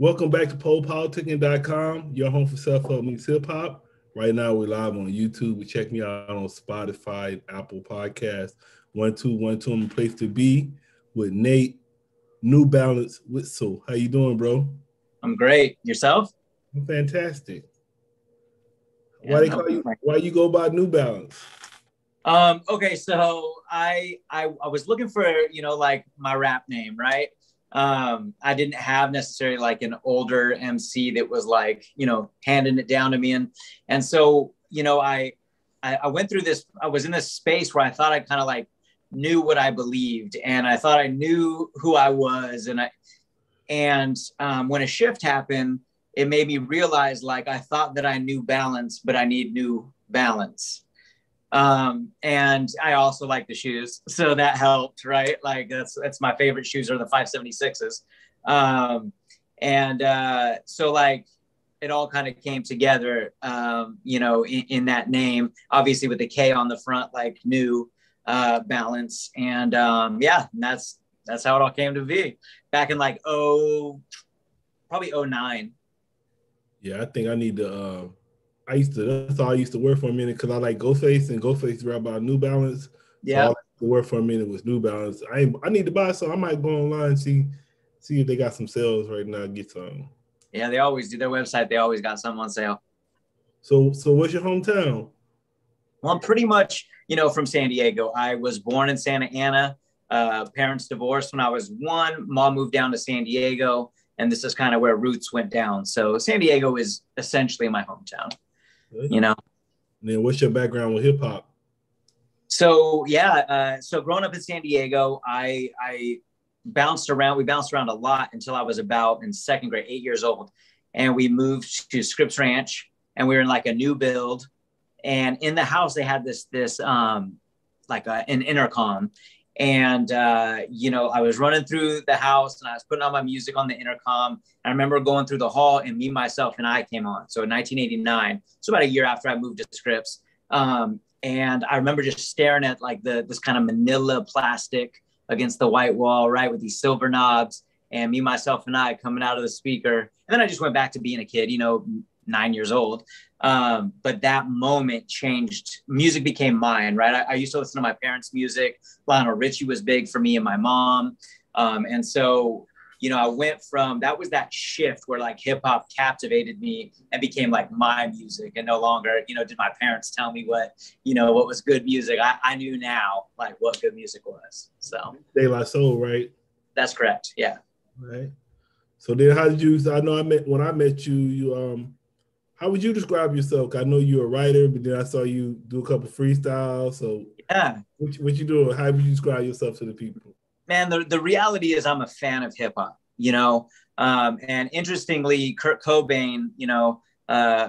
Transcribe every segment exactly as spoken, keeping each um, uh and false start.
Welcome back to pole politicking dot com, your home for self-help meets hip-hop. Right now, we're live on YouTube. Check me out on Spotify, Apple Podcasts, one two one two. I'm a place to be with Nate, New Balance Whistle. How you doing, bro? I'm great. Yourself? I'm fantastic. Yeah, why they call you? Why you go by New Balance? Um. Okay, so I, I I was looking for, you know, like my rap name, right? Um, I didn't have necessarily like an older M C that was like, you know, handing it down to me. And, and so, you know, I, I, I went through this, I was in this space where I thought I kind of like knew what I believed and I thought I knew who I was. And I, and, um, when a shift happened, it made me realize, like, I thought that I knew balance, but I need new balance. Um, and I also like the shoes, so that helped, right? Like that's, that's my favorite shoes are the five seventy-sixes. Um, and, uh, so like it all kind of came together, um, you know, in, in that name, obviously with the K on the front, like new, uh, balance. And, um, yeah, and that's, that's how it all came to be back in like, Oh, probably oh nine. Yeah. I think I need to, um, uh... I used to, that's all I used to wear for a minute because I like Ghostface and Ghostface rap about New Balance. Yeah. So all I used to wear for a minute was New Balance. I I need to buy some. I might go online and see, see if they got some sales right now, get some. Yeah, they always do. Their website, they always got some on sale. So, so what's your hometown? Well, I'm pretty much, you know, from San Diego. I was born in Santa Ana. Uh, parents divorced when I was one. Mom moved down to San Diego. And this is kind of where roots went down. So San Diego is essentially my hometown. You know, and then what's your background with hip hop? So, yeah. Uh, so growing up in San Diego, I, I bounced around. We bounced around a lot until I was about in second grade, eight years old. And we moved to Scripps Ranch and we were in like a new build. And in the house, they had this, this um, like a, an intercom. And, uh, you know, I was running through the house and I was putting on my music on the intercom. I remember going through the hall and Me, Myself, and I came on. So in nineteen eighty-nine, so about a year after I moved to Scripps. Um, and I remember just staring at like the this kind of manila plastic against the white wall, right, with these silver knobs and Me, Myself, and I coming out of the speaker. And then I just went back to being a kid, you know, nine years old. Um, but that moment changed. Music became mine, right? I, I used to listen to my parents' music. Lionel Richie was big for me and my mom. Um, and so, you know, I went from, that was that shift where like hip hop captivated me and became like my music and no longer, you know, did my parents tell me what, you know, what was good music. I, I knew now like what good music was. So. De La Soul, right? That's correct. Yeah. Right. So then how did you, I know I met, when I met you, you, um, how would you describe yourself? I know you're a writer, but then I saw you do a couple freestyles. So yeah, what, what you doing? How would you describe yourself to the people? Man, the, the reality is I'm a fan of hip hop, you know? Um, and interestingly, Kurt Cobain, you know, uh,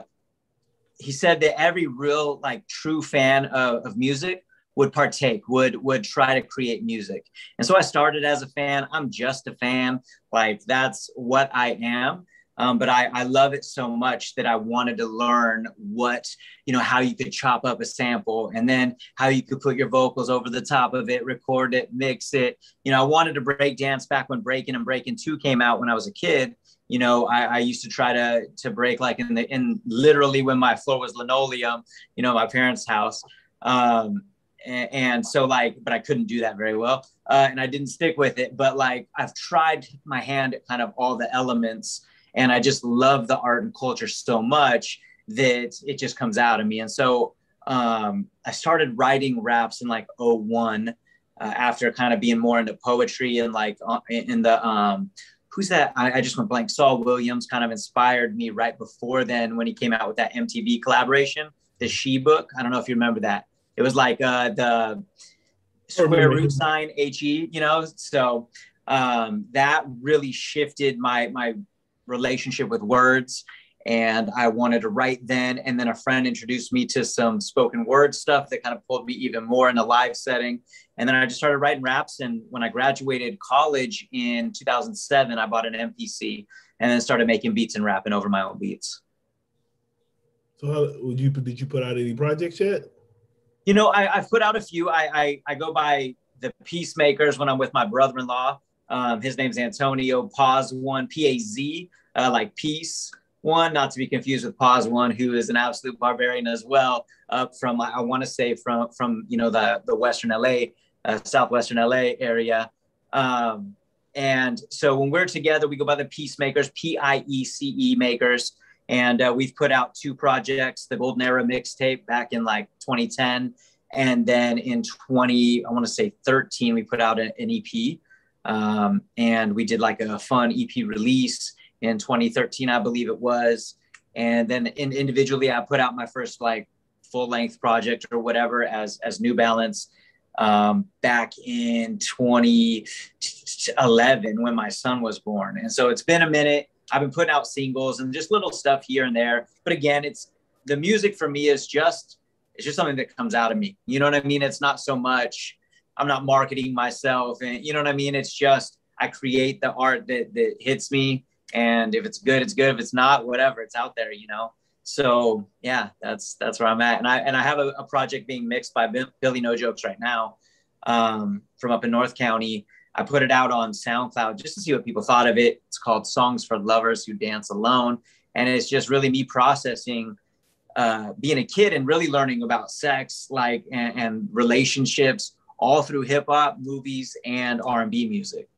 he said that every real, like true fan of, of music would partake, would, would try to create music. And so I started as a fan. I'm just a fan. Like that's what I am. Um, but I, I love it so much that I wanted to learn what, you know, how you could chop up a sample and then how you could put your vocals over the top of it, record it, mix it. You know, I wanted to break dance back when Breakin' and Breakin' two came out when I was a kid. You know, I, I used to try to to break like in the in literally when my floor was linoleum, you know, my parents' house. Um, and, and so like, but I couldn't do that very well. Uh, and I didn't stick with it. But like I've tried my hand at kind of all the elements. And I just love the art and culture so much that it just comes out of me. And so um, I started writing raps in like oh one uh, after kind of being more into poetry and like uh, in the, um, who's that? I, I just went blank. Saul Williams kind of inspired me right before then when he came out with that M T V collaboration, the She Book. I don't know if you remember that. It was like uh, the square root sign H E, you know? So um, that really shifted my, my, relationship with words. And I wanted to write then. And then a friend introduced me to some spoken word stuff that kind of pulled me even more in a live setting. And then I just started writing raps. And when I graduated college in two thousand seven, I bought an M P C and then started making beats and rapping over my own beats. So how, would you, did you put out any projects yet? You know, I, I've put out a few. I, I, I go by the Peacemakers when I'm with my brother-in-law. Um, his name's Antonio Paz One, P A Z, uh, like Peace One, not to be confused with Paz One, who is an absolute barbarian as well, up from, I want to say from, from, you know, the, the Western L A, uh, Southwestern L A area. Um, and so when we're together, we go by the Peacemakers, P I E C E makers. And uh, we've put out two projects, the Golden Era mixtape back in like twenty ten. And then in twenty, I want to say thirteen, we put out an, an E P. Um, and we did like a fun E P release in twenty thirteen, I believe it was. And then in, individually, I put out my first like full length project or whatever as, as New Balance um, back in twenty eleven when my son was born. And so it's been a minute. I've been putting out singles and just little stuff here and there. But again, it's the music for me is just, it's just something that comes out of me. You know what I mean? It's not so much, I'm not marketing myself and you know what I mean? It's just, I create the art that, that hits me. And if it's good, it's good. If it's not, whatever, it's out there, you know? So yeah, that's, that's where I'm at. And I, and I have a, a project being mixed by Billy No Jokes right now um, from up in North County. I put it out on SoundCloud just to see what people thought of it. It's called Songs for Lovers Who Dance Alone. And it's just really me processing uh, being a kid and really learning about sex, like, and, and relationships all through hip hop, movies, and R and B music.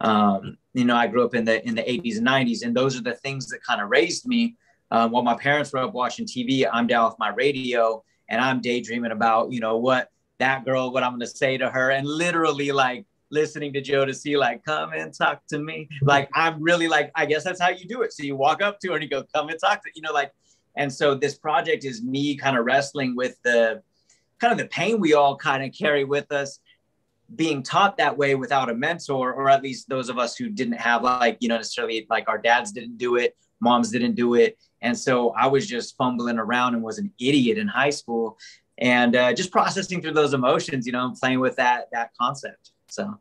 Um, you know, I grew up in the, in the eighties and nineties, and those are the things that kind of raised me. Um, while my parents were up watching T V, I'm down with my radio and I'm daydreaming about, you know, what that girl, what I'm going to say to her. And literally like, listening to Jodeci, like, come and talk to me. Like, I'm really like, I guess that's how you do it. So you walk up to her and you go, come and talk to, you know, like, and so this project is me kind of wrestling with the kind of the pain we all kind of carry with us being taught that way without a mentor, or at least those of us who didn't have like, you know, necessarily like our dads didn't do it, moms didn't do it. And so I was just fumbling around and was an idiot in high school and uh, just processing through those emotions, you know, and playing with that, that concept. So,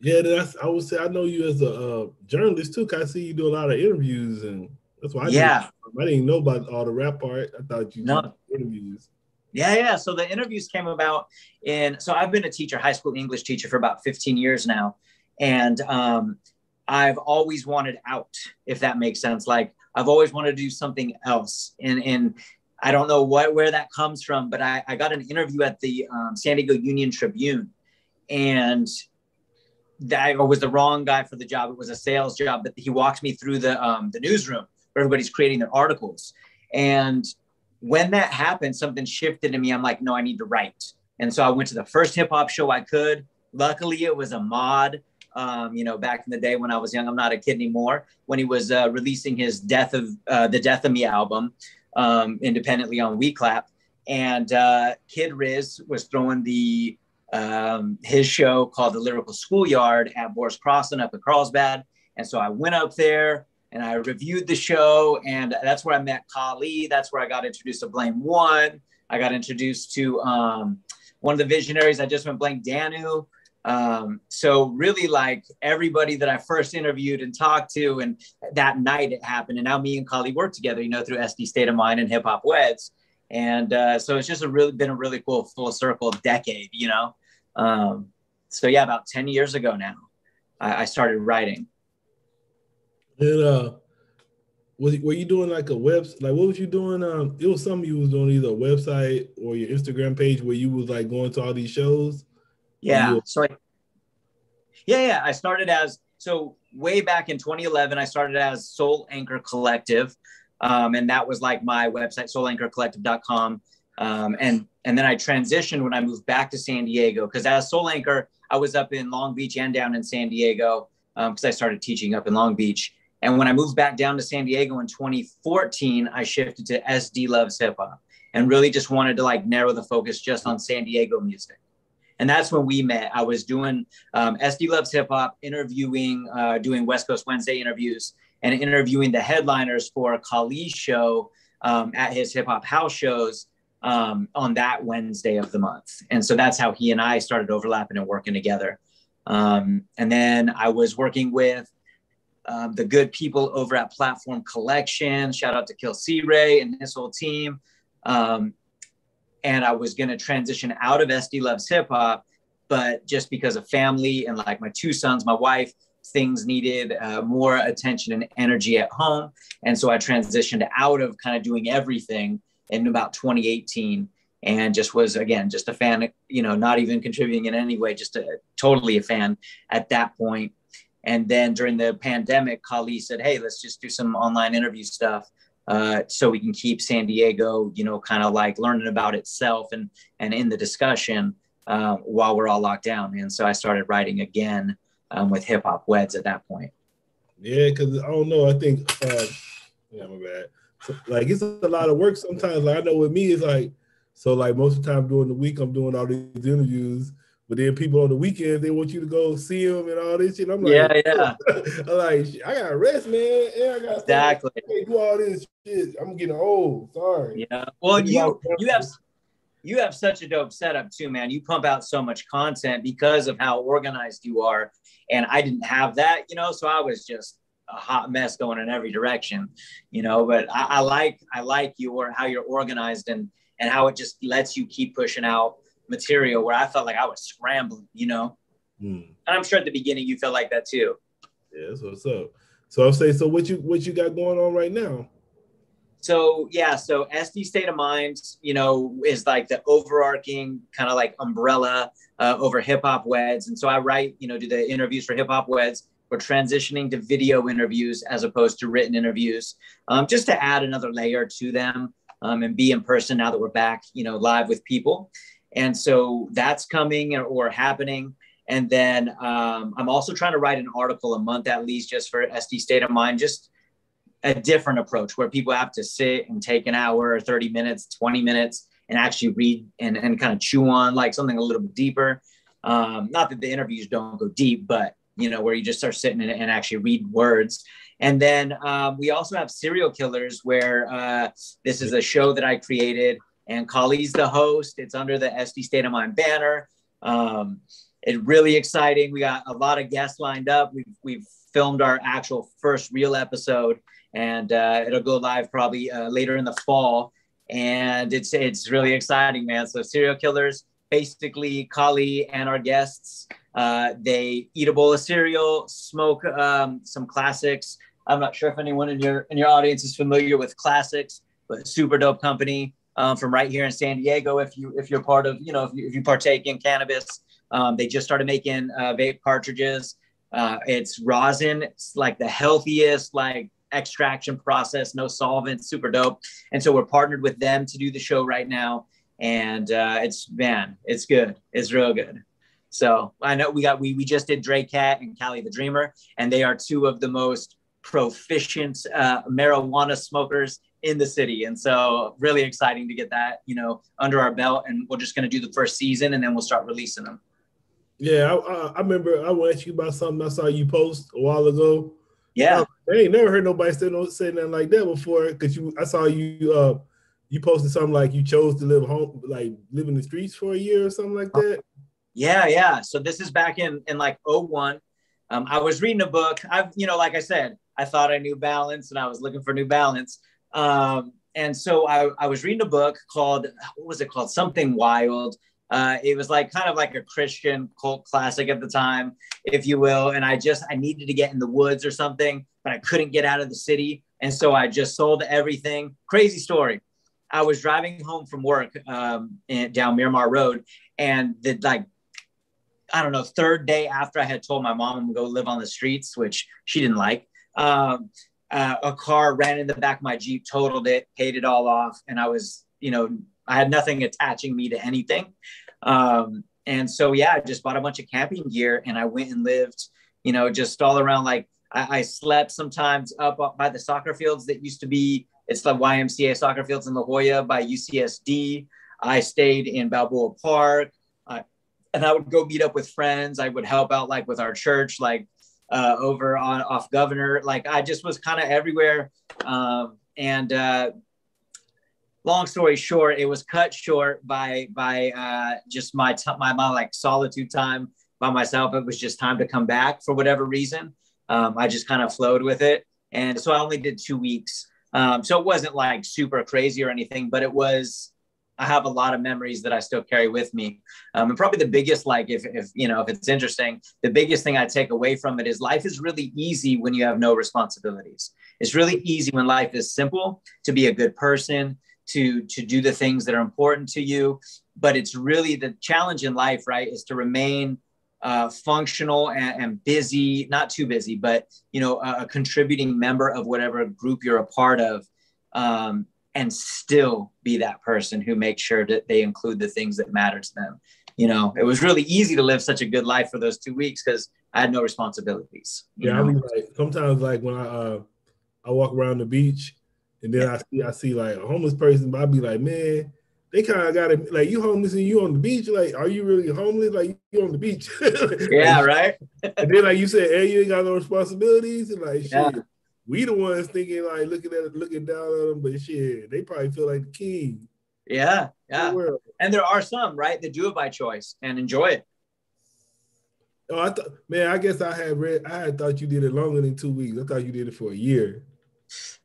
yeah, that's, I would say I know you as a uh, journalist too. Cause I see you do a lot of interviews, and that's why I yeah didn't, I didn't know about all the rap part. I thought you no. did interviews. Yeah, yeah. So the interviews came about in. So I've been a teacher, high school English teacher, for about fifteen years now, and um, I've always wanted out, if that makes sense. Like I've always wanted to do something else, and and I don't know what where that comes from, but I, I got an interview at the um, San Diego Union Tribune. And I was the wrong guy for the job. It was a sales job, but he walked me through the um, the newsroom where everybody's creating their articles. And when that happened, something shifted in me. I'm like, no, I need to write. And so I went to the first hip hop show I could. Luckily, it was Ahmad. Um, you know, back in the day when I was young, I'm not a kid anymore. When he was uh, releasing his Death of uh, the Death of Me album um, independently on We Clap, and uh, Kid Riz was throwing the um his show called The Lyrical Schoolyard at Boris Crossing up in Carlsbad. And so I went up there and I reviewed the show, and that's where I met Kali. That's where I got introduced to Blame One. I got introduced to um one of the visionaries. I just went blank, Danu. Um so really like everybody that I first interviewed and talked to, and that night it happened. And now me and Kali work together, you know, through S D State of Mind and Hip Hop Weds. And uh, so it's just a really been a really cool full circle decade, you know? Um, so yeah, about ten years ago now, I, I started writing. And uh, was, were you doing like a website? Like what was you doing? Um, it was something you was doing, either a website or your Instagram page where you was like going to all these shows? Yeah, were- so I, yeah, yeah. I started as, so way back in twenty eleven, I started as Soul Anchor Collective. Um, and that was like my website, soul anchor collective dot com. Um, and, and then I transitioned when I moved back to San Diego, because as Soul Anchor, I was up in Long Beach and down in San Diego, because um, I started teaching up in Long Beach. And when I moved back down to San Diego in twenty fourteen, I shifted to S D Loves Hip Hop and really just wanted to like narrow the focus just on San Diego music. And that's when we met. I was doing um, S D Loves Hip Hop, interviewing, uh, doing West Coast Wednesday interviews, and interviewing the headliners for Kali's show um, at his hip hop house shows um, on that Wednesday of the month. And so that's how he and I started overlapping and working together. Um, and then I was working with um, the good people over at Platform Collection. Shout out to Kill C-Ray and his whole team. Um, and I was gonna transition out of S D Loves Hip Hop, but just because of family and like my two sons, my wife, things needed uh, more attention and energy at home. And so I transitioned out of kind of doing everything in about twenty eighteen and just was, again, just a fan, you know, not even contributing in any way, just a, totally a fan at that point. And then during the pandemic, Kali said, hey, let's just do some online interview stuff uh, so we can keep San Diego, you know, kind of like learning about itself and, and in the discussion uh, while we're all locked down. And so I started writing again um, with Hip Hop Weds at that point. Yeah, because I don't know, I think, uh, yeah, my bad. So, like, it's a lot of work sometimes. Like, I know with me, it's like, so like most of the time during the week, I'm doing all these interviews. But then people on the weekend, they want you to go see them and all this shit. I'm like, yeah, yeah. I'm like, I got to rest, man. And I got exactly. I can't do all this shit. I'm getting old. Sorry. Yeah. Well, you you have you have such a dope setup too, man. You pump out so much content because of how organized you are, and I didn't have that, you know. So I was just a hot mess going in every direction, you know. But I, I like I like your how you're organized and and how it just lets you keep pushing out material where I felt like I was scrambling, you know? Mm. And I'm sure at the beginning you felt like that too. Yeah, that's what's up. So I'll say, so what you what you got going on right now? So yeah, so S D State of Mind, you know, is like the overarching kind of like umbrella uh, over Hip Hop Weds. And so I write, you know, do the interviews for Hip Hop Weds. We're transitioning to video interviews as opposed to written interviews, um, just to add another layer to them um, and be in person now that we're back, you know, live with people. And so that's coming or, or happening. And then um, I'm also trying to write an article a month at least just for S D State of Mind, just a different approach where people have to sit and take an hour or thirty minutes, twenty minutes and actually read and, and kind of chew on like something a little bit deeper. Um, not that the interviews don't go deep, but you know, where you just start sitting and, and actually read words. And then um, we also have Serial Killers where uh, this is a show that I created. And Kali's the host. It's under the S D State of Mind banner. Um, it's really exciting. We got a lot of guests lined up. We've, we've filmed our actual first real episode, and uh, it'll go live probably uh, later in the fall. And it's it's really exciting, man. So Serial Killers, basically Kali and our guests, uh, they eat a bowl of cereal, smoke um, some classics. I'm not sure if anyone in your in your audience is familiar with Classics, but super dope company. Um, from right here in San Diego, if you if you're part of you know if you, if you partake in cannabis, um, they just started making uh, vape cartridges. Uh, it's rosin. It's like the healthiest like extraction process, no solvents, super dope. And so we're partnered with them to do the show right now. And uh, it's man, it's good. It's real good. So I know we got we we just did Dre Cat and Kali the Dreamer, and they are two of the most proficient uh, marijuana smokers in the city. And so really exciting to get that, you know, under our belt, and we're just going to do the first season and then we'll start releasing them. Yeah. I, I remember I want to ask you about something I saw you post a while ago. Yeah. I, I ain't never heard nobody say, no, say nothing like that before. Cause you, I saw you, uh, you posted something like you chose to live home, like live in the streets for a year or something like that. Yeah. Yeah. So this is back in, in like oh one. Um, I was reading a book. I've, you know, like I said, I thought I knew balance and I was looking for New Balance. Um, and so I, I was reading a book called, what was it called? Something Wild. Uh, it was like kind of like a Christian cult classic at the time, if you will. And I just, I needed to get in the woods or something, but I couldn't get out of the city. And so I just sold everything. Crazy story. I was driving home from work, um, in, down Miramar Road, and the like, I don't know, third day after I had told my mom I'm gonna go live on the streets, which she didn't like, um, Uh, a car ran in the back of my Jeep, totaled it, paid it all off. And I was, you know, I had nothing attaching me to anything. Um, and so, yeah, I just bought a bunch of camping gear and I went and lived, you know, just all around. Like I, I slept sometimes up, up by the soccer fields that used to be, it's the Y M C A soccer fields in La Jolla by U C S D. I stayed in Balboa Park uh, and I would go meet up with friends. I would help out like with our church, like Uh, over on off Governor. Like I just was kind of everywhere. Um, and uh, long story short, it was cut short by by uh, just my, t my my like solitude time by myself. It was just time to come back for whatever reason. Um, I just kind of flowed with it. And so I only did two weeks. Um, so it wasn't like super crazy or anything, but it was I have a lot of memories that I still carry with me. Um, and probably the biggest, like, if, if, you know, if it's interesting, the biggest thing I take away from it is life is really easy when you have no responsibilities. It's really easy when life is simple to be a good person, to, to do the things that are important to you. But it's really the challenge in life, right, is to remain uh, functional and, and busy, not too busy, but, you know, a, a contributing member of whatever group you're a part of. Um, and still be that person who makes sure that they include the things that matter to them. You know, it was really easy to live such a good life for those two weeks because I had no responsibilities. Yeah, know? I mean, like, sometimes, like, when I uh, I walk around the beach and then yeah. I see I see like a homeless person, but I'd be like, man, they kind of got it. Like, you homeless and you on the beach? Like, are you really homeless? Like, you on the beach? Like, yeah, right? And then, like you said, hey, you ain't got no responsibilities. And, like, shit. Yeah. We the ones thinking, like, looking at it, looking down on them, but shit, they probably feel like the king. Yeah, yeah. The and there are some, right, that do it by choice and enjoy it. Oh, I thought, man, I guess I had read, I had thought you did it longer than two weeks. I thought you did it for a year.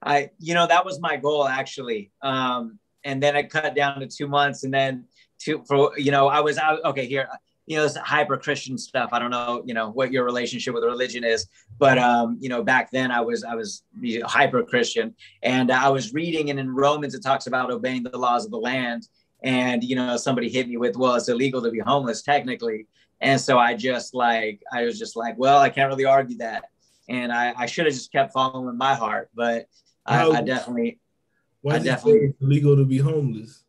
I, you know, that was my goal, actually. Um, and then I cut down to two months and then two, for, you know, I was out, okay, here, you know, it's hyper-Christian stuff. I don't know, you know, what your relationship with religion is, but, um, you know, back then I was, I was you know, hyper-Christian, and I was reading, and in Romans, it talks about obeying the laws of the land. And, you know, somebody hit me with, well, it's illegal to be homeless technically. And so I just like, I was just like, well, I can't really argue that. And I, I should have just kept following my heart, but I, I definitely, why is I definitely it illegal to be homeless?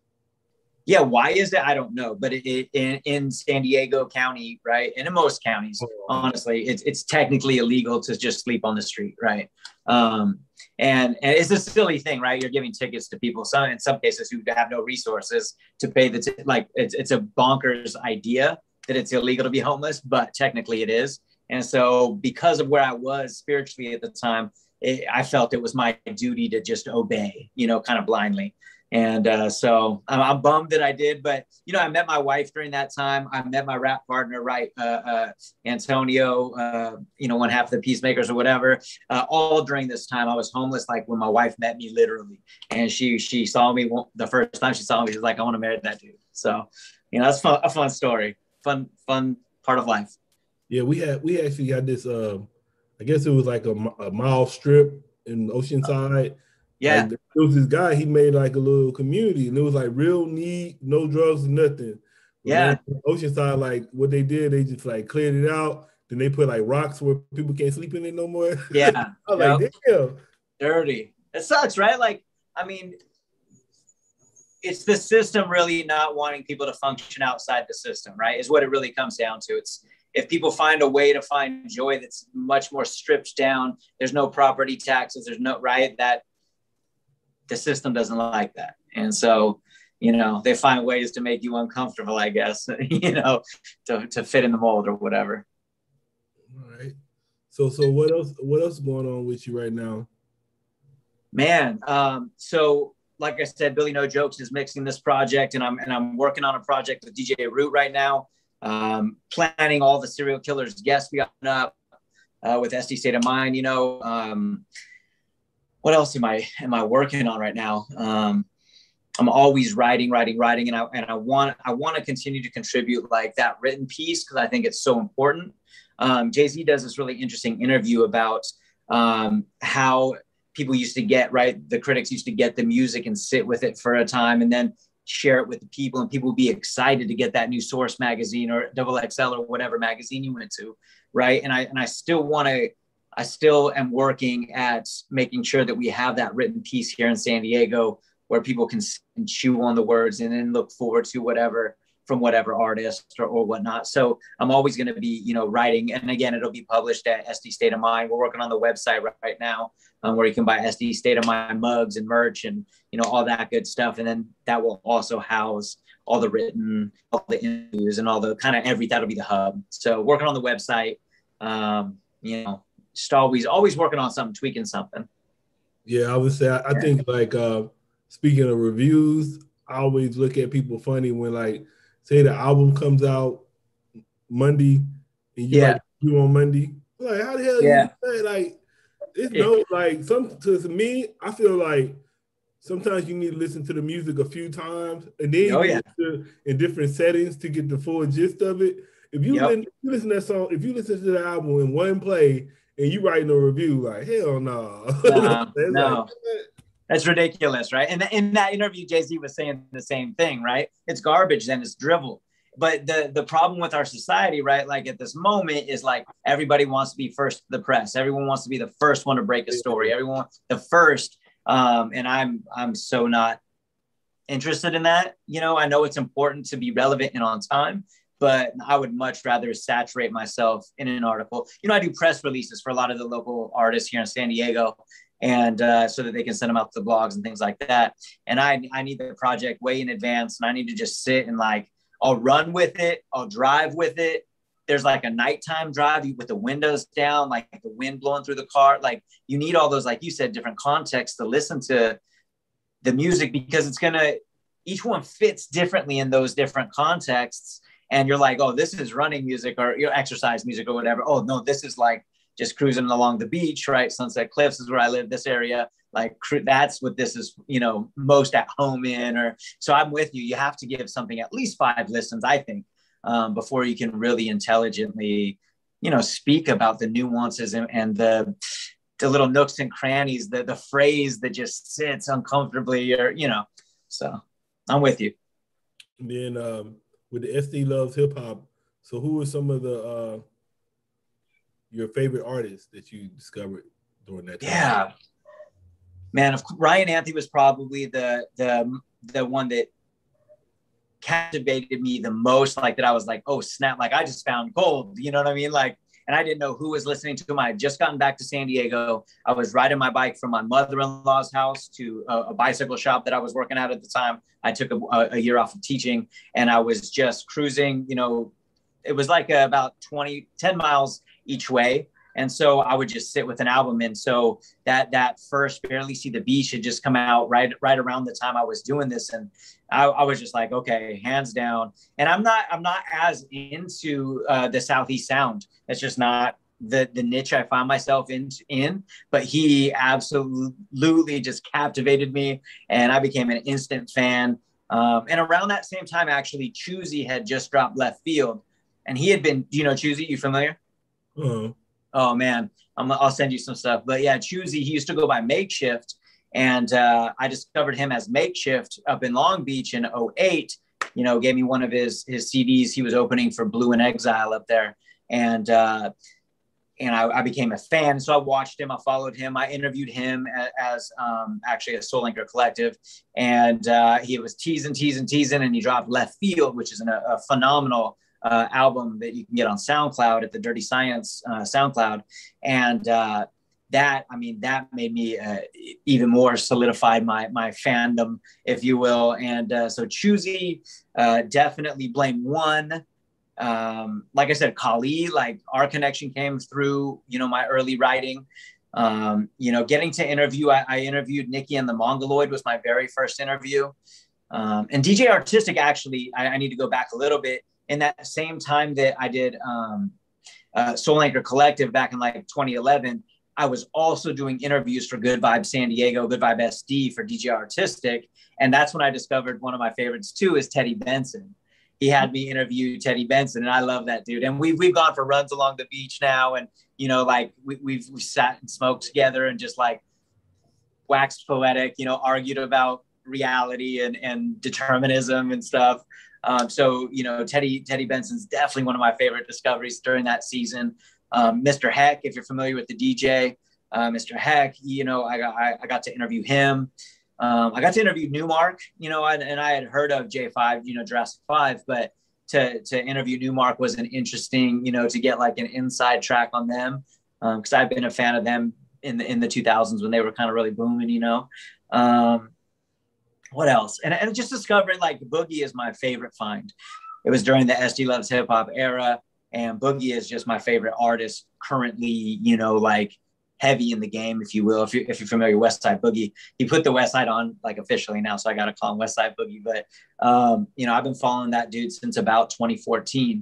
Yeah, why is that? I don't know, but it, it, in, in San Diego County, right, and in most counties, honestly, it's it's technically illegal to just sleep on the street, right? Um, and, and it's a silly thing, right? You're giving tickets to people, some in some cases who have no resources to pay the t- like. It's it's a bonkers idea that it's illegal to be homeless, but technically it is. And so, because of where I was spiritually at the time, it, I felt it was my duty to just obey, you know, kind of blindly. And uh, so I'm, I'm bummed that I did, but, you know, I met my wife during that time. I met my rap partner, right, uh, uh, Antonio, uh, you know, one half of the Peacemakers or whatever, uh, all during this time. I was homeless, like, when my wife met me, literally. And she she saw me the first time she saw me, she was like, I want to marry that dude. So, you know, that's fun, a fun story, fun, fun part of life. Yeah, we had, we actually got this, um, I guess it was like a, a mile strip in Oceanside. Uh, Yeah, like, there was this guy. He made like a little community, and it was like real need, no drugs, nothing. Yeah, Oceanside, like what they did, they just like cleared it out. Then they put like rocks where people can't sleep in it no more. Yeah, I was yep. like, damn, dirty. It sucks, right? Like, I mean, it's the system really not wanting people to function outside the system, right? Is what it really comes down to. It's if people find a way to find joy that's much more stripped down. There's no property taxes. There's no right that. The system doesn't like that. And so, you know, they find ways to make you uncomfortable, I guess, you know, to, to fit in the mold or whatever. All right. So, so what else, what else is going on with you right now? Man. Um, so like I said, Billy No Jokes is mixing this project, and I'm, and I'm working on a project with D J Root right now. Um, planning all the serial killers guests we got up uh, with S D State of Mind, you know, um, what else am I am I working on right now? Um, I'm always writing, writing, writing, and I and I want I want to continue to contribute like that written piece because I think it's so important. Um, Jay-Z does this really interesting interview about um, how people used to get right. The critics used to get the music and sit with it for a time, and then share it with the people, and people would be excited to get that new Source magazine or X X L or whatever magazine you went to, right? And I and I still want to. I still am working at making sure that we have that written piece here in San Diego where people can chew on the words and then look forward to whatever from whatever artist or, or whatnot. So I'm always going to be, you know, writing. And again, it'll be published at S D State of Mind. We're working on the website right, right now um, where you can buy S D State of Mind mugs and merch and, you know, all that good stuff. And then that will also house all the written, all the interviews and all the kind of everything. That'll be the hub. So working on the website, um, you know, just always, always working on something, tweaking something. Yeah, I would say, I, I yeah. think like, uh, speaking of reviews, I always look at people funny when like, say the album comes out Monday and you yeah. like, you on Monday, like how the hell yeah. you say like, it's yeah. no, like some, to me, I feel like sometimes you need to listen to the music a few times and then oh, you yeah. to, in different settings to get the full gist of it. If you, yep. listen, you listen to that song, if you listen to the album in one play and you write no review, like, hell no. Nah, that's, no. Like, that's ridiculous, right? And in that interview, Jay-Z was saying the same thing, right? It's garbage, then it's drivel. But the, the problem with our society, right, like at this moment is like everybody wants to be first to the press. Everyone wants to be the first one to break a story. Everyone, the first. Um, and I'm I'm so not interested in that. You know, I know it's important to be relevant and on time, but I would much rather saturate myself in an article. You know, I do press releases for a lot of the local artists here in San Diego, and uh, so that they can send them out to the blogs and things like that. And I, I need the project way in advance, and I need to just sit and like, I'll run with it. I'll drive with it. There's like a nighttime drive with the windows down, like the wind blowing through the car. Like you need all those, like you said, different contexts to listen to the music because it's going to, each one fits differently in those different contexts. And you're like, oh, this is running music or your exercise music or whatever. Oh no, this is like just cruising along the beach, right? Sunset Cliffs is where I live, this area. Like that's what this is, you know, most at home in. Or so I'm with you. You have to give something at least five listens, I think, um, before you can really intelligently, you know, speak about the nuances and, and the the little nooks and crannies, the the phrase that just sits uncomfortably, or you know. So I'm with you. And then um, with the S D Loves Hip Hop. So who are some of the uh, your favorite artists that you discovered during that time? Yeah. Man, of Ryan Anthony was probably the the the one that captivated me the most. Like that, I was like, oh snap! Like I just found gold. You know what I mean? Like, and I didn't know who was listening to him. I had just gotten back to San Diego. I was riding my bike from my mother-in-law's house to a, a bicycle shop that I was working at at the time. I took a, a year off of teaching, and I was just cruising. You know, it was like a, about twenty, ten miles each way. And so I would just sit with an album. And so that that first Barely See the Beach had just come out right right around the time I was doing this. And I, I was just like, okay, hands down. And I'm not I'm not as into uh, the Southeast sound. That's just not the the niche I find myself in, in. But he absolutely just captivated me. And I became an instant fan. Um, and around that same time, actually, Choosy had just dropped Left Field. And he had been, you know, Choosy, you familiar? Mm-hmm. Oh man, I'm, I'll send you some stuff. But yeah, Choosy, he used to go by Makeshift. And uh, I discovered him as Makeshift up in Long Beach in oh eight, you know, gave me one of his his C Ds. He was opening for Blue in Exile up there. And uh, and I, I became a fan. So I watched him, I followed him. I interviewed him as, as um, actually a Soul Anchor Collective. And uh, he was teasing, teasing, teasing. And he dropped Left Field, which is an, a phenomenal Uh, album that you can get on SoundCloud at the Dirty Science uh, SoundCloud. And uh, that, I mean, that made me uh, even more solidified my my fandom, if you will. And uh, so Choosy, uh, definitely Blame One. Um, like I said, Kali, like our connection came through, you know, my early writing. Um, you know, getting to interview, I, I interviewed Nikki and the Mongoloid was my very first interview. Um, and D J Artistic, actually, I, I need to go back a little bit. In that same time that I did um, uh, Soul Anchor Collective back in like twenty eleven, I was also doing interviews for Good Vibe San Diego, Good Vibe S D for D J Artistic. And that's when I discovered one of my favorites too is Teddy Benson. He had me interview Teddy Benson and I love that dude. And we've, we've gone for runs along the beach now. And, you know, like we, we've we sat and smoked together and just like waxed poetic, you know, argued about reality and, and determinism and stuff. Um, so, you know, Teddy Teddy Benson's definitely one of my favorite discoveries during that season. Um, Mister Heck, if you're familiar with the D J, uh, Mister Heck, you know, I got, I, I got to interview him. Um, I got to interview Nu-Mark, you know, I, and I had heard of J five, you know, Jurassic five, but to, to interview Nu-Mark was an interesting, you know, to get like an inside track on them. Um, cause I've been a fan of them in the, in the two thousands when they were kind of really booming, you know. Um, What else? And, and just discovering like Boogie is my favorite find. It was during the S D Loves Hip Hop era. And Boogie is just my favorite artist currently, you know, like heavy in the game, if you will. If you're, if you're familiar with Westside Boogie, he put the Westside on like officially now. So I got to call him Westside Boogie. But, um, you know, I've been following that dude since about twenty fourteen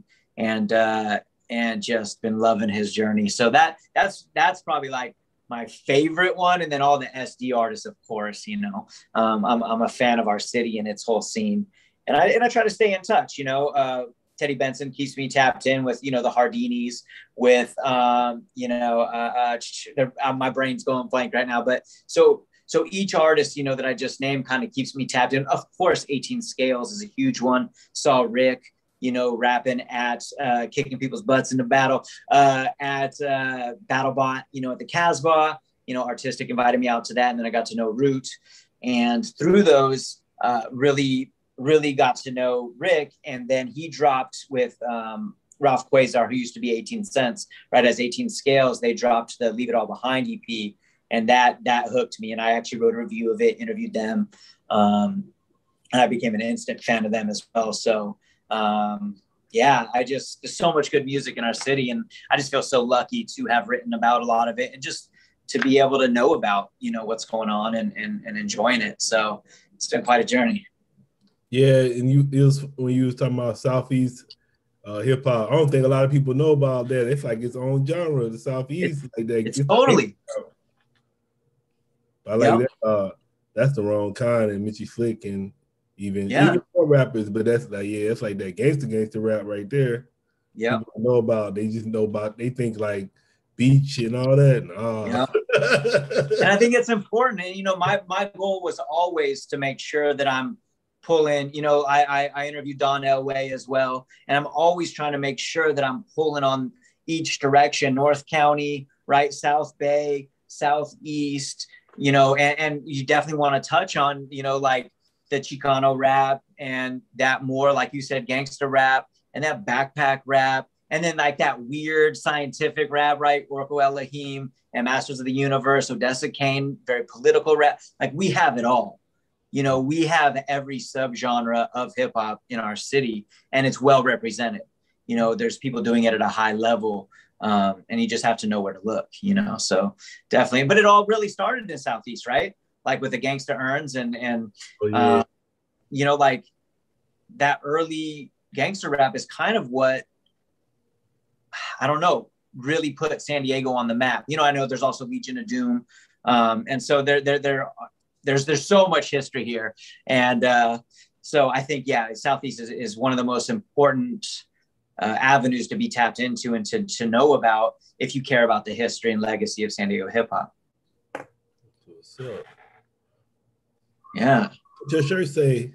and uh, and just been loving his journey. So that that's that's probably like my favorite one. And then all the S D artists, of course, you know, um, I'm, I'm a fan of our city and its whole scene. And I, and I try to stay in touch, you know, uh, Teddy Benson keeps me tapped in with, you know, the Hardinis, with, um, you know, uh, uh, my brain's going blank right now. But so, so each artist, you know, that I just named kind of keeps me tapped in. Of course, eighteen Scales is a huge one. Saw Rick, you know, rapping at, uh, kicking people's butts in the battle, uh, at uh, BattleBot, you know, at the Casbah, you know, Artistic invited me out to that. And then I got to know Root. And through those, uh, really, really got to know Rick. And then he dropped with um, Ralph Quasar, who used to be eighteen cents, right? As eighteen Scales, they dropped the Leave It All Behind E P. And that, that hooked me. And I actually wrote a review of it, interviewed them. Um, and I became an instant fan of them as well. So um, yeah, I just, there's so much good music in our city. And I just feel so lucky to have written about a lot of it and just to be able to know about, you know, what's going on and, and, and enjoying it. So it's been quite a journey. Yeah, and you it was when you was talking about Southeast uh, hip hop. I don't think a lot of people know about that. It's like its own genre, the Southeast. It's, like that. It's, it's totally. I like yep. that. Uh, that's the wrong kind, and Mitchie Flick, and even, yeah. even more rappers. But that's like, yeah, it's like that gangster gangster rap right there. Yeah, people don't know about. They just know about. They think like beach and all that. And, oh. yep. And I think it's important. And you know, my my goal was always to make sure that I'm. pull in, you know, I, I I interviewed Don Elway as well. And I'm always trying to make sure that I'm pulling on each direction, North County, right? South Bay, Southeast, you know, and, and you definitely want to touch on, you know, like the Chicano rap and that more, like you said, gangster rap and that backpack rap. And then like that weird scientific rap, right? Orko Elohim and Masters of the Universe, Odessa Kane, very political rap. Like we have it all. You know, we have every subgenre of hip hop in our city and it's well represented. You know, there's people doing it at a high level um, and you just have to know where to look, you know, so definitely. But it all really started in the Southeast, right? Like with the Gangsta Urns and, and oh, yeah. uh, you know, like that early gangster rap is kind of what, I don't know, really put San Diego on the map. You know, I know there's also Legion of Doom. Um, and so there, there, there There's there's so much history here. And uh, so I think, yeah, Southeast is, is one of the most important uh, avenues to be tapped into and to, to know about if you care about the history and legacy of San Diego hip hop. What's up? Yeah. Your shirt say?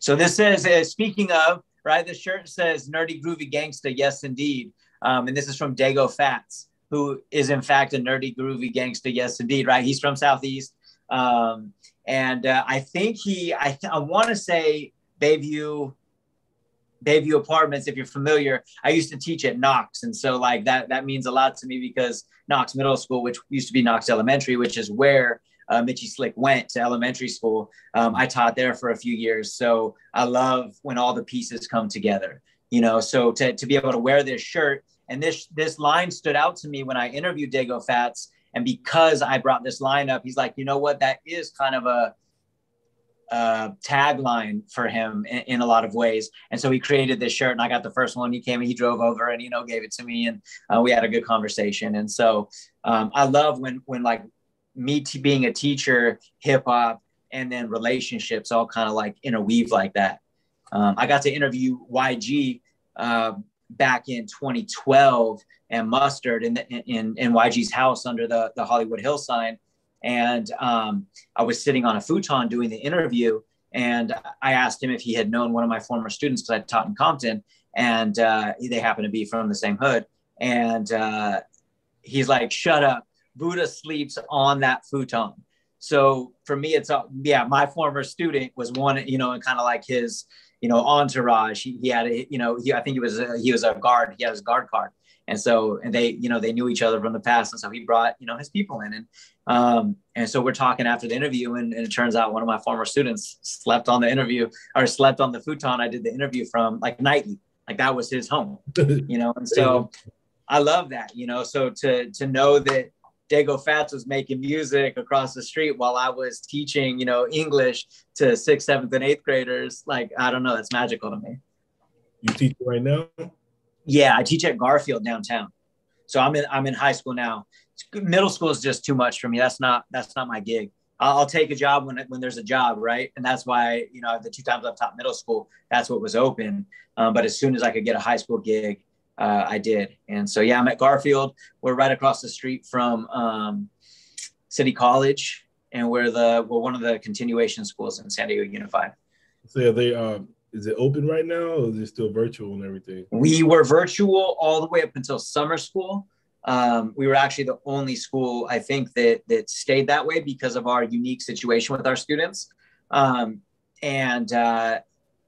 So this says, uh, speaking of, right, the shirt says Nerdy Groovy Gangsta, yes, indeed. Um, and this is from Dago Fats, who is in fact a Nerdy Groovy Gangsta, yes, indeed, right? He's from Southeast. Um, and, uh, I think he, I, th- I want to say Bayview, Bayview Apartments, if you're familiar, I used to teach at Knox. And so like that, that means a lot to me because Knox Middle School, which used to be Knox Elementary, which is where, uh, Mitchie Slick went to elementary school. Um, I taught there for a few years. So I love when all the pieces come together, you know, so to, to be able to wear this shirt and this, this line stood out to me when I interviewed Dago Fats. And because I brought this line up, he's like, you know what, that is kind of a, a tagline for him in, in a lot of ways. And so he created this shirt and I got the first one. He came and he drove over and, you know, gave it to me and uh, we had a good conversation. And so um, I love when, when like me t- being a teacher, hip hop, and then relationships all kind of like interweave like that. Um, I got to interview Y G uh, back in twenty twelve and Mustard in, the, in in Y G's house under the, the Hollywood Hill sign. And um, I was sitting on a futon doing the interview. And I asked him if he had known one of my former students because I taught in Compton. And uh, they happened to be from the same hood. And uh, he's like, shut up. Buddha sleeps on that futon. So for me, it's, uh, yeah, my former student was one, you know, and kind of like his, you know, entourage. He, he had, a, you know, he, I think he was, a, he was a guard. He had his guard card. And so, and they, you know, they knew each other from the past. And so he brought, you know, his people in. And um, and so we're talking after the interview. And, and it turns out one of my former students slept on the interview or slept on the futon I did the interview from, like nightly. Like that was his home, you know. And so I love that, you know. So to to know that Dago Fats was making music across the street while I was teaching, you know, English to sixth, seventh, and eighth graders. Like, I don't know. That's magical to me. You teach right now? Yeah, I teach at Garfield downtown. So I'm in, I'm in high school now. Middle school is just too much for me. That's not, that's not my gig. I'll, I'll take a job when, when there's a job. Right. And that's why, you know, the two times I've taught middle school, that's what was open. Um, but as soon as I could get a high school gig, uh, I did. And so, yeah, I'm at Garfield. We're right across the street from, um, City College, and we're the, we're one of the continuation schools in San Diego Unified. So are they, um, is it open right now, or is it still virtual and everything? We were virtual all the way up until summer school. Um, we were actually the only school, I think, that that stayed that way because of our unique situation with our students. Um, and uh,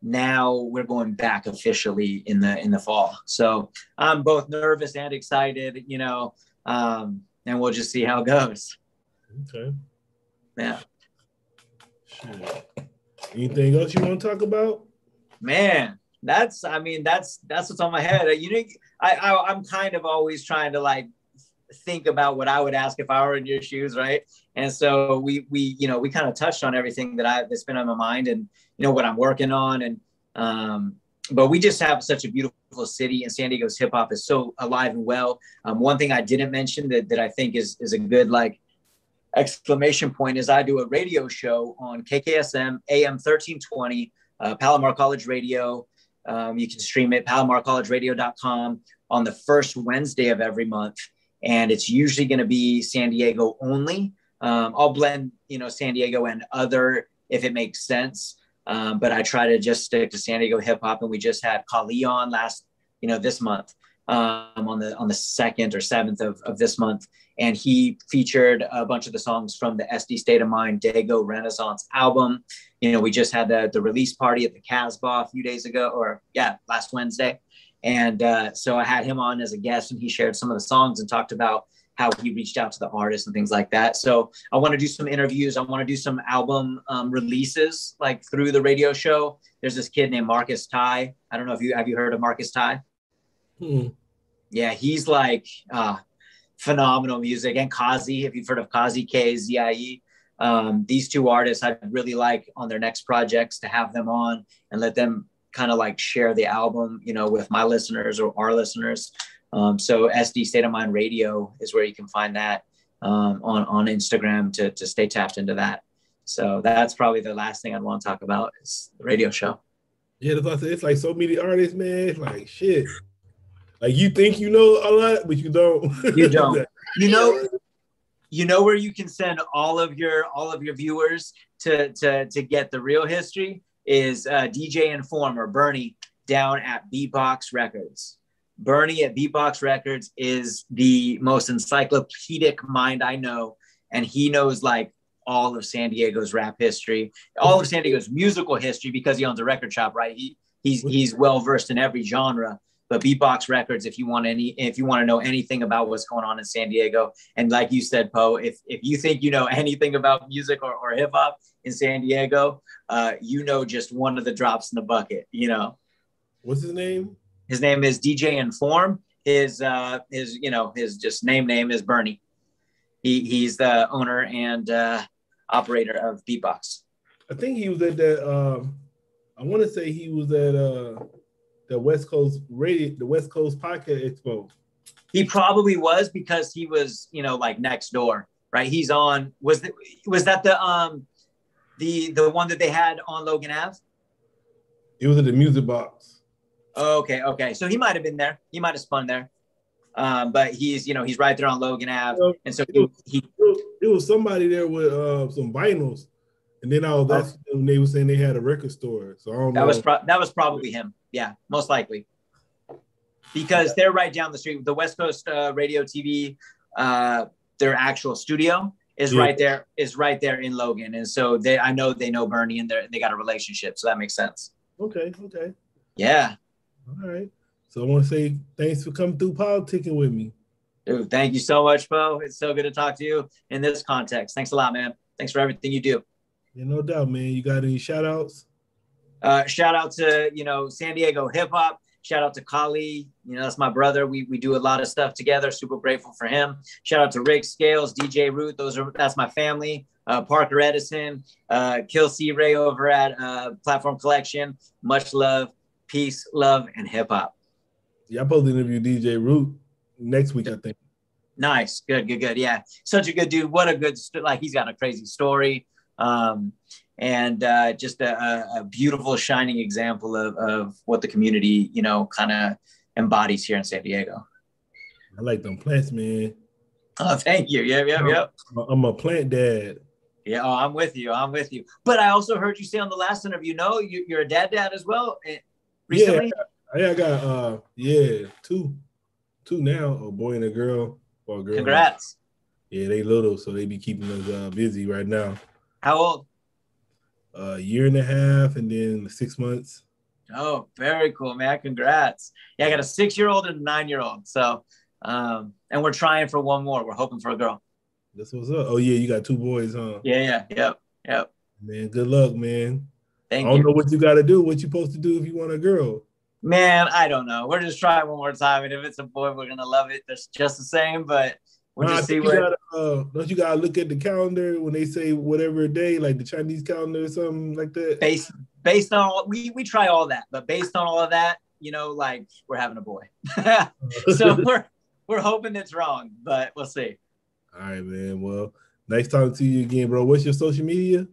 now we're going back officially in the in the fall. So I'm both nervous and excited, you know, um, and we'll just see how it goes. Okay. Yeah. Sure. Anything else you want to talk about? Man, that's, I mean, that's, that's what's on my head. You know, I, I, I'm kind of always trying to like think about what I would ask if I were in your shoes. Right. And so we, we, you know, we kind of touched on everything that I, that's been on my mind and, you know, what I'm working on. And, um, but we just have such a beautiful city, and San Diego's hip hop is so alive and well. Um, one thing I didn't mention that, that I think is, is a good, like, exclamation point is I do a radio show on K K S M A M thirteen twenty, Uh, Palomar College Radio. Um, you can stream it, palomar college radio dot com, on the first Wednesday of every month. And it's usually going to be San Diego only. Um, I'll blend, you know, San Diego and other, if it makes sense. Um, but I try to just stick to San Diego hip hop. And we just had Kali on last, you know, this month, um, on the, on the second or seventh of, of this month. And he featured a bunch of the songs from the S D State of Mind, Dago Renaissance album. You know, we just had the, the release party at the Casbah a few days ago, or yeah, last Wednesday. And uh, so I had him on as a guest, and he shared some of the songs and talked about how he reached out to the artists and things like that. So I want to do some interviews. I want to do some album um, releases, like through the radio show. There's this kid named Marcus Ty. I don't know if you, have you heard of Marcus Ty? Hmm. Yeah, he's like... Uh, phenomenal music. And Kazi, if you've heard of Kazi, K A Z I E, um, these two artists, I'd really like on their next projects to have them on and let them kind of like share the album, you know, with my listeners or our listeners. Um, so S D State of Mind Radio is where you can find that, um, on, on Instagram to, to stay tapped into that. So that's probably the last thing I'd want to talk about is the radio show. Yeah, it's like so many artists, man. It's like, shit. Like, you think you know a lot, but you don't. You don't. You know, you know where you can send all of your all of your viewers to to to get the real history is uh, D J Informer Bernie down at Beatbox Records. Bernie at Beatbox Records is the most encyclopedic mind I know, and he knows like all of San Diego's rap history, all of San Diego's musical history, because he owns a record shop, right? He he's he's well versed in every genre. But Beatbox Records, if you want any, if you want to know anything about what's going on in San Diego, and like you said, Poe, if if you think you know anything about music or, or hip hop in San Diego, uh, you know just one of the drops in the bucket. You know, what's his name? His name is D J Inform. His uh, his you know his just name name is Bernie. He he's the owner and uh, operator of Beatbox. I think he was at that. Uh, I want to say he was at. Uh... The West Coast radio, the West Coast Podcast Expo. He probably was, because he was, you know, like next door, right? He's on. Was the, was that the um, the the one that they had on Logan Avenue? It was at the Music Box. Okay, okay. So he might have been there. He might have spun there. Um, but he's, you know, he's right there on Logan Avenue, and so he. he it, was, it was somebody there with uh, some vinyls, and then I was asking them, they were saying they had a record store. So I don't that know. was pro- that was probably him. Yeah, most likely, because they're right down the street. The West Coast uh, Radio T V, uh, their actual studio is yeah. right there. Is right there in Logan, and so they. I know they know Bernie, and they got a relationship, so that makes sense. Okay. Okay. Yeah. All right. So I want to say thanks for coming through politicking with me. Dude, thank you so much, Bo. It's so good to talk to you in this context. Thanks a lot, man. Thanks for everything you do. Yeah, no doubt, man. You got any shout outs? Uh, shout out to, you know, San Diego hip hop. Shout out to Kali. You know, that's my brother. We we do a lot of stuff together. Super grateful for him. Shout out to Rick Scales, D J Root. Those are, that's my family. Uh, Parker Edison, uh, Kill C Ray over at uh, Platform Collection. Much love, peace, love, and hip hop. Yeah, I both interviewed D J Root. next week, I think. Nice. Good, good, good. Yeah. Such a good dude. What a good, st- like, he's got a crazy story. Um, and uh, just a, a beautiful, shining example of, of what the community, you know, kind of embodies here in San Diego. I like them plants, man. Oh, thank you. Yeah, yeah, yeah. I'm a plant dad. Yeah, oh, I'm with you. I'm with you. But I also heard you say on the last interview, no, you, you're a dad dad as well recently? Yeah, I, I got, uh, yeah, two. Two now, a boy and a girl. Or a girl. Congrats. Yeah, they little, so they be keeping us uh, busy right now. How old? A uh, year and a half and then six months. Oh, very cool, man. Congrats. Yeah, I got a six-year-old and a nine-year-old. So, um, and we're trying for one more. We're hoping for a girl. That's what's up. Oh, yeah, you got two boys, huh? Yeah, yeah, yep, yep. Man, good luck, man. Thank you. I don't you. know what you got to do, what you're supposed to do if you want a girl. Man, I don't know. We're just trying one more time, and if it's a boy, we're going to love it. That's just the same, but we'll no, just see what... Gotta, uh, don't you got to look at the calendar when they say whatever day, like the Chinese calendar or something like that? Based based on... All, we, we try all that, but based on all of that, you know, like, we're having a boy. So we're we're hoping it's wrong, but we'll see. All right, man. Well, nice talking to you again, bro. What's your social media?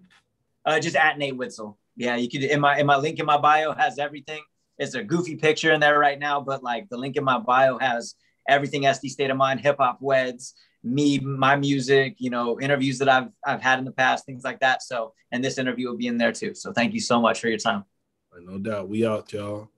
Uh, just at Nate Witzel. Yeah, you could. In my in my link in my bio has everything. It's a goofy picture in there right now, but like the link in my bio has everything. S D State of Mind, Hip Hop Weds, me, my music, you know, interviews that I've I've had in the past, things like that. So, and this interview will be in there too. So, thank you so much for your time. No doubt. We out, y'all.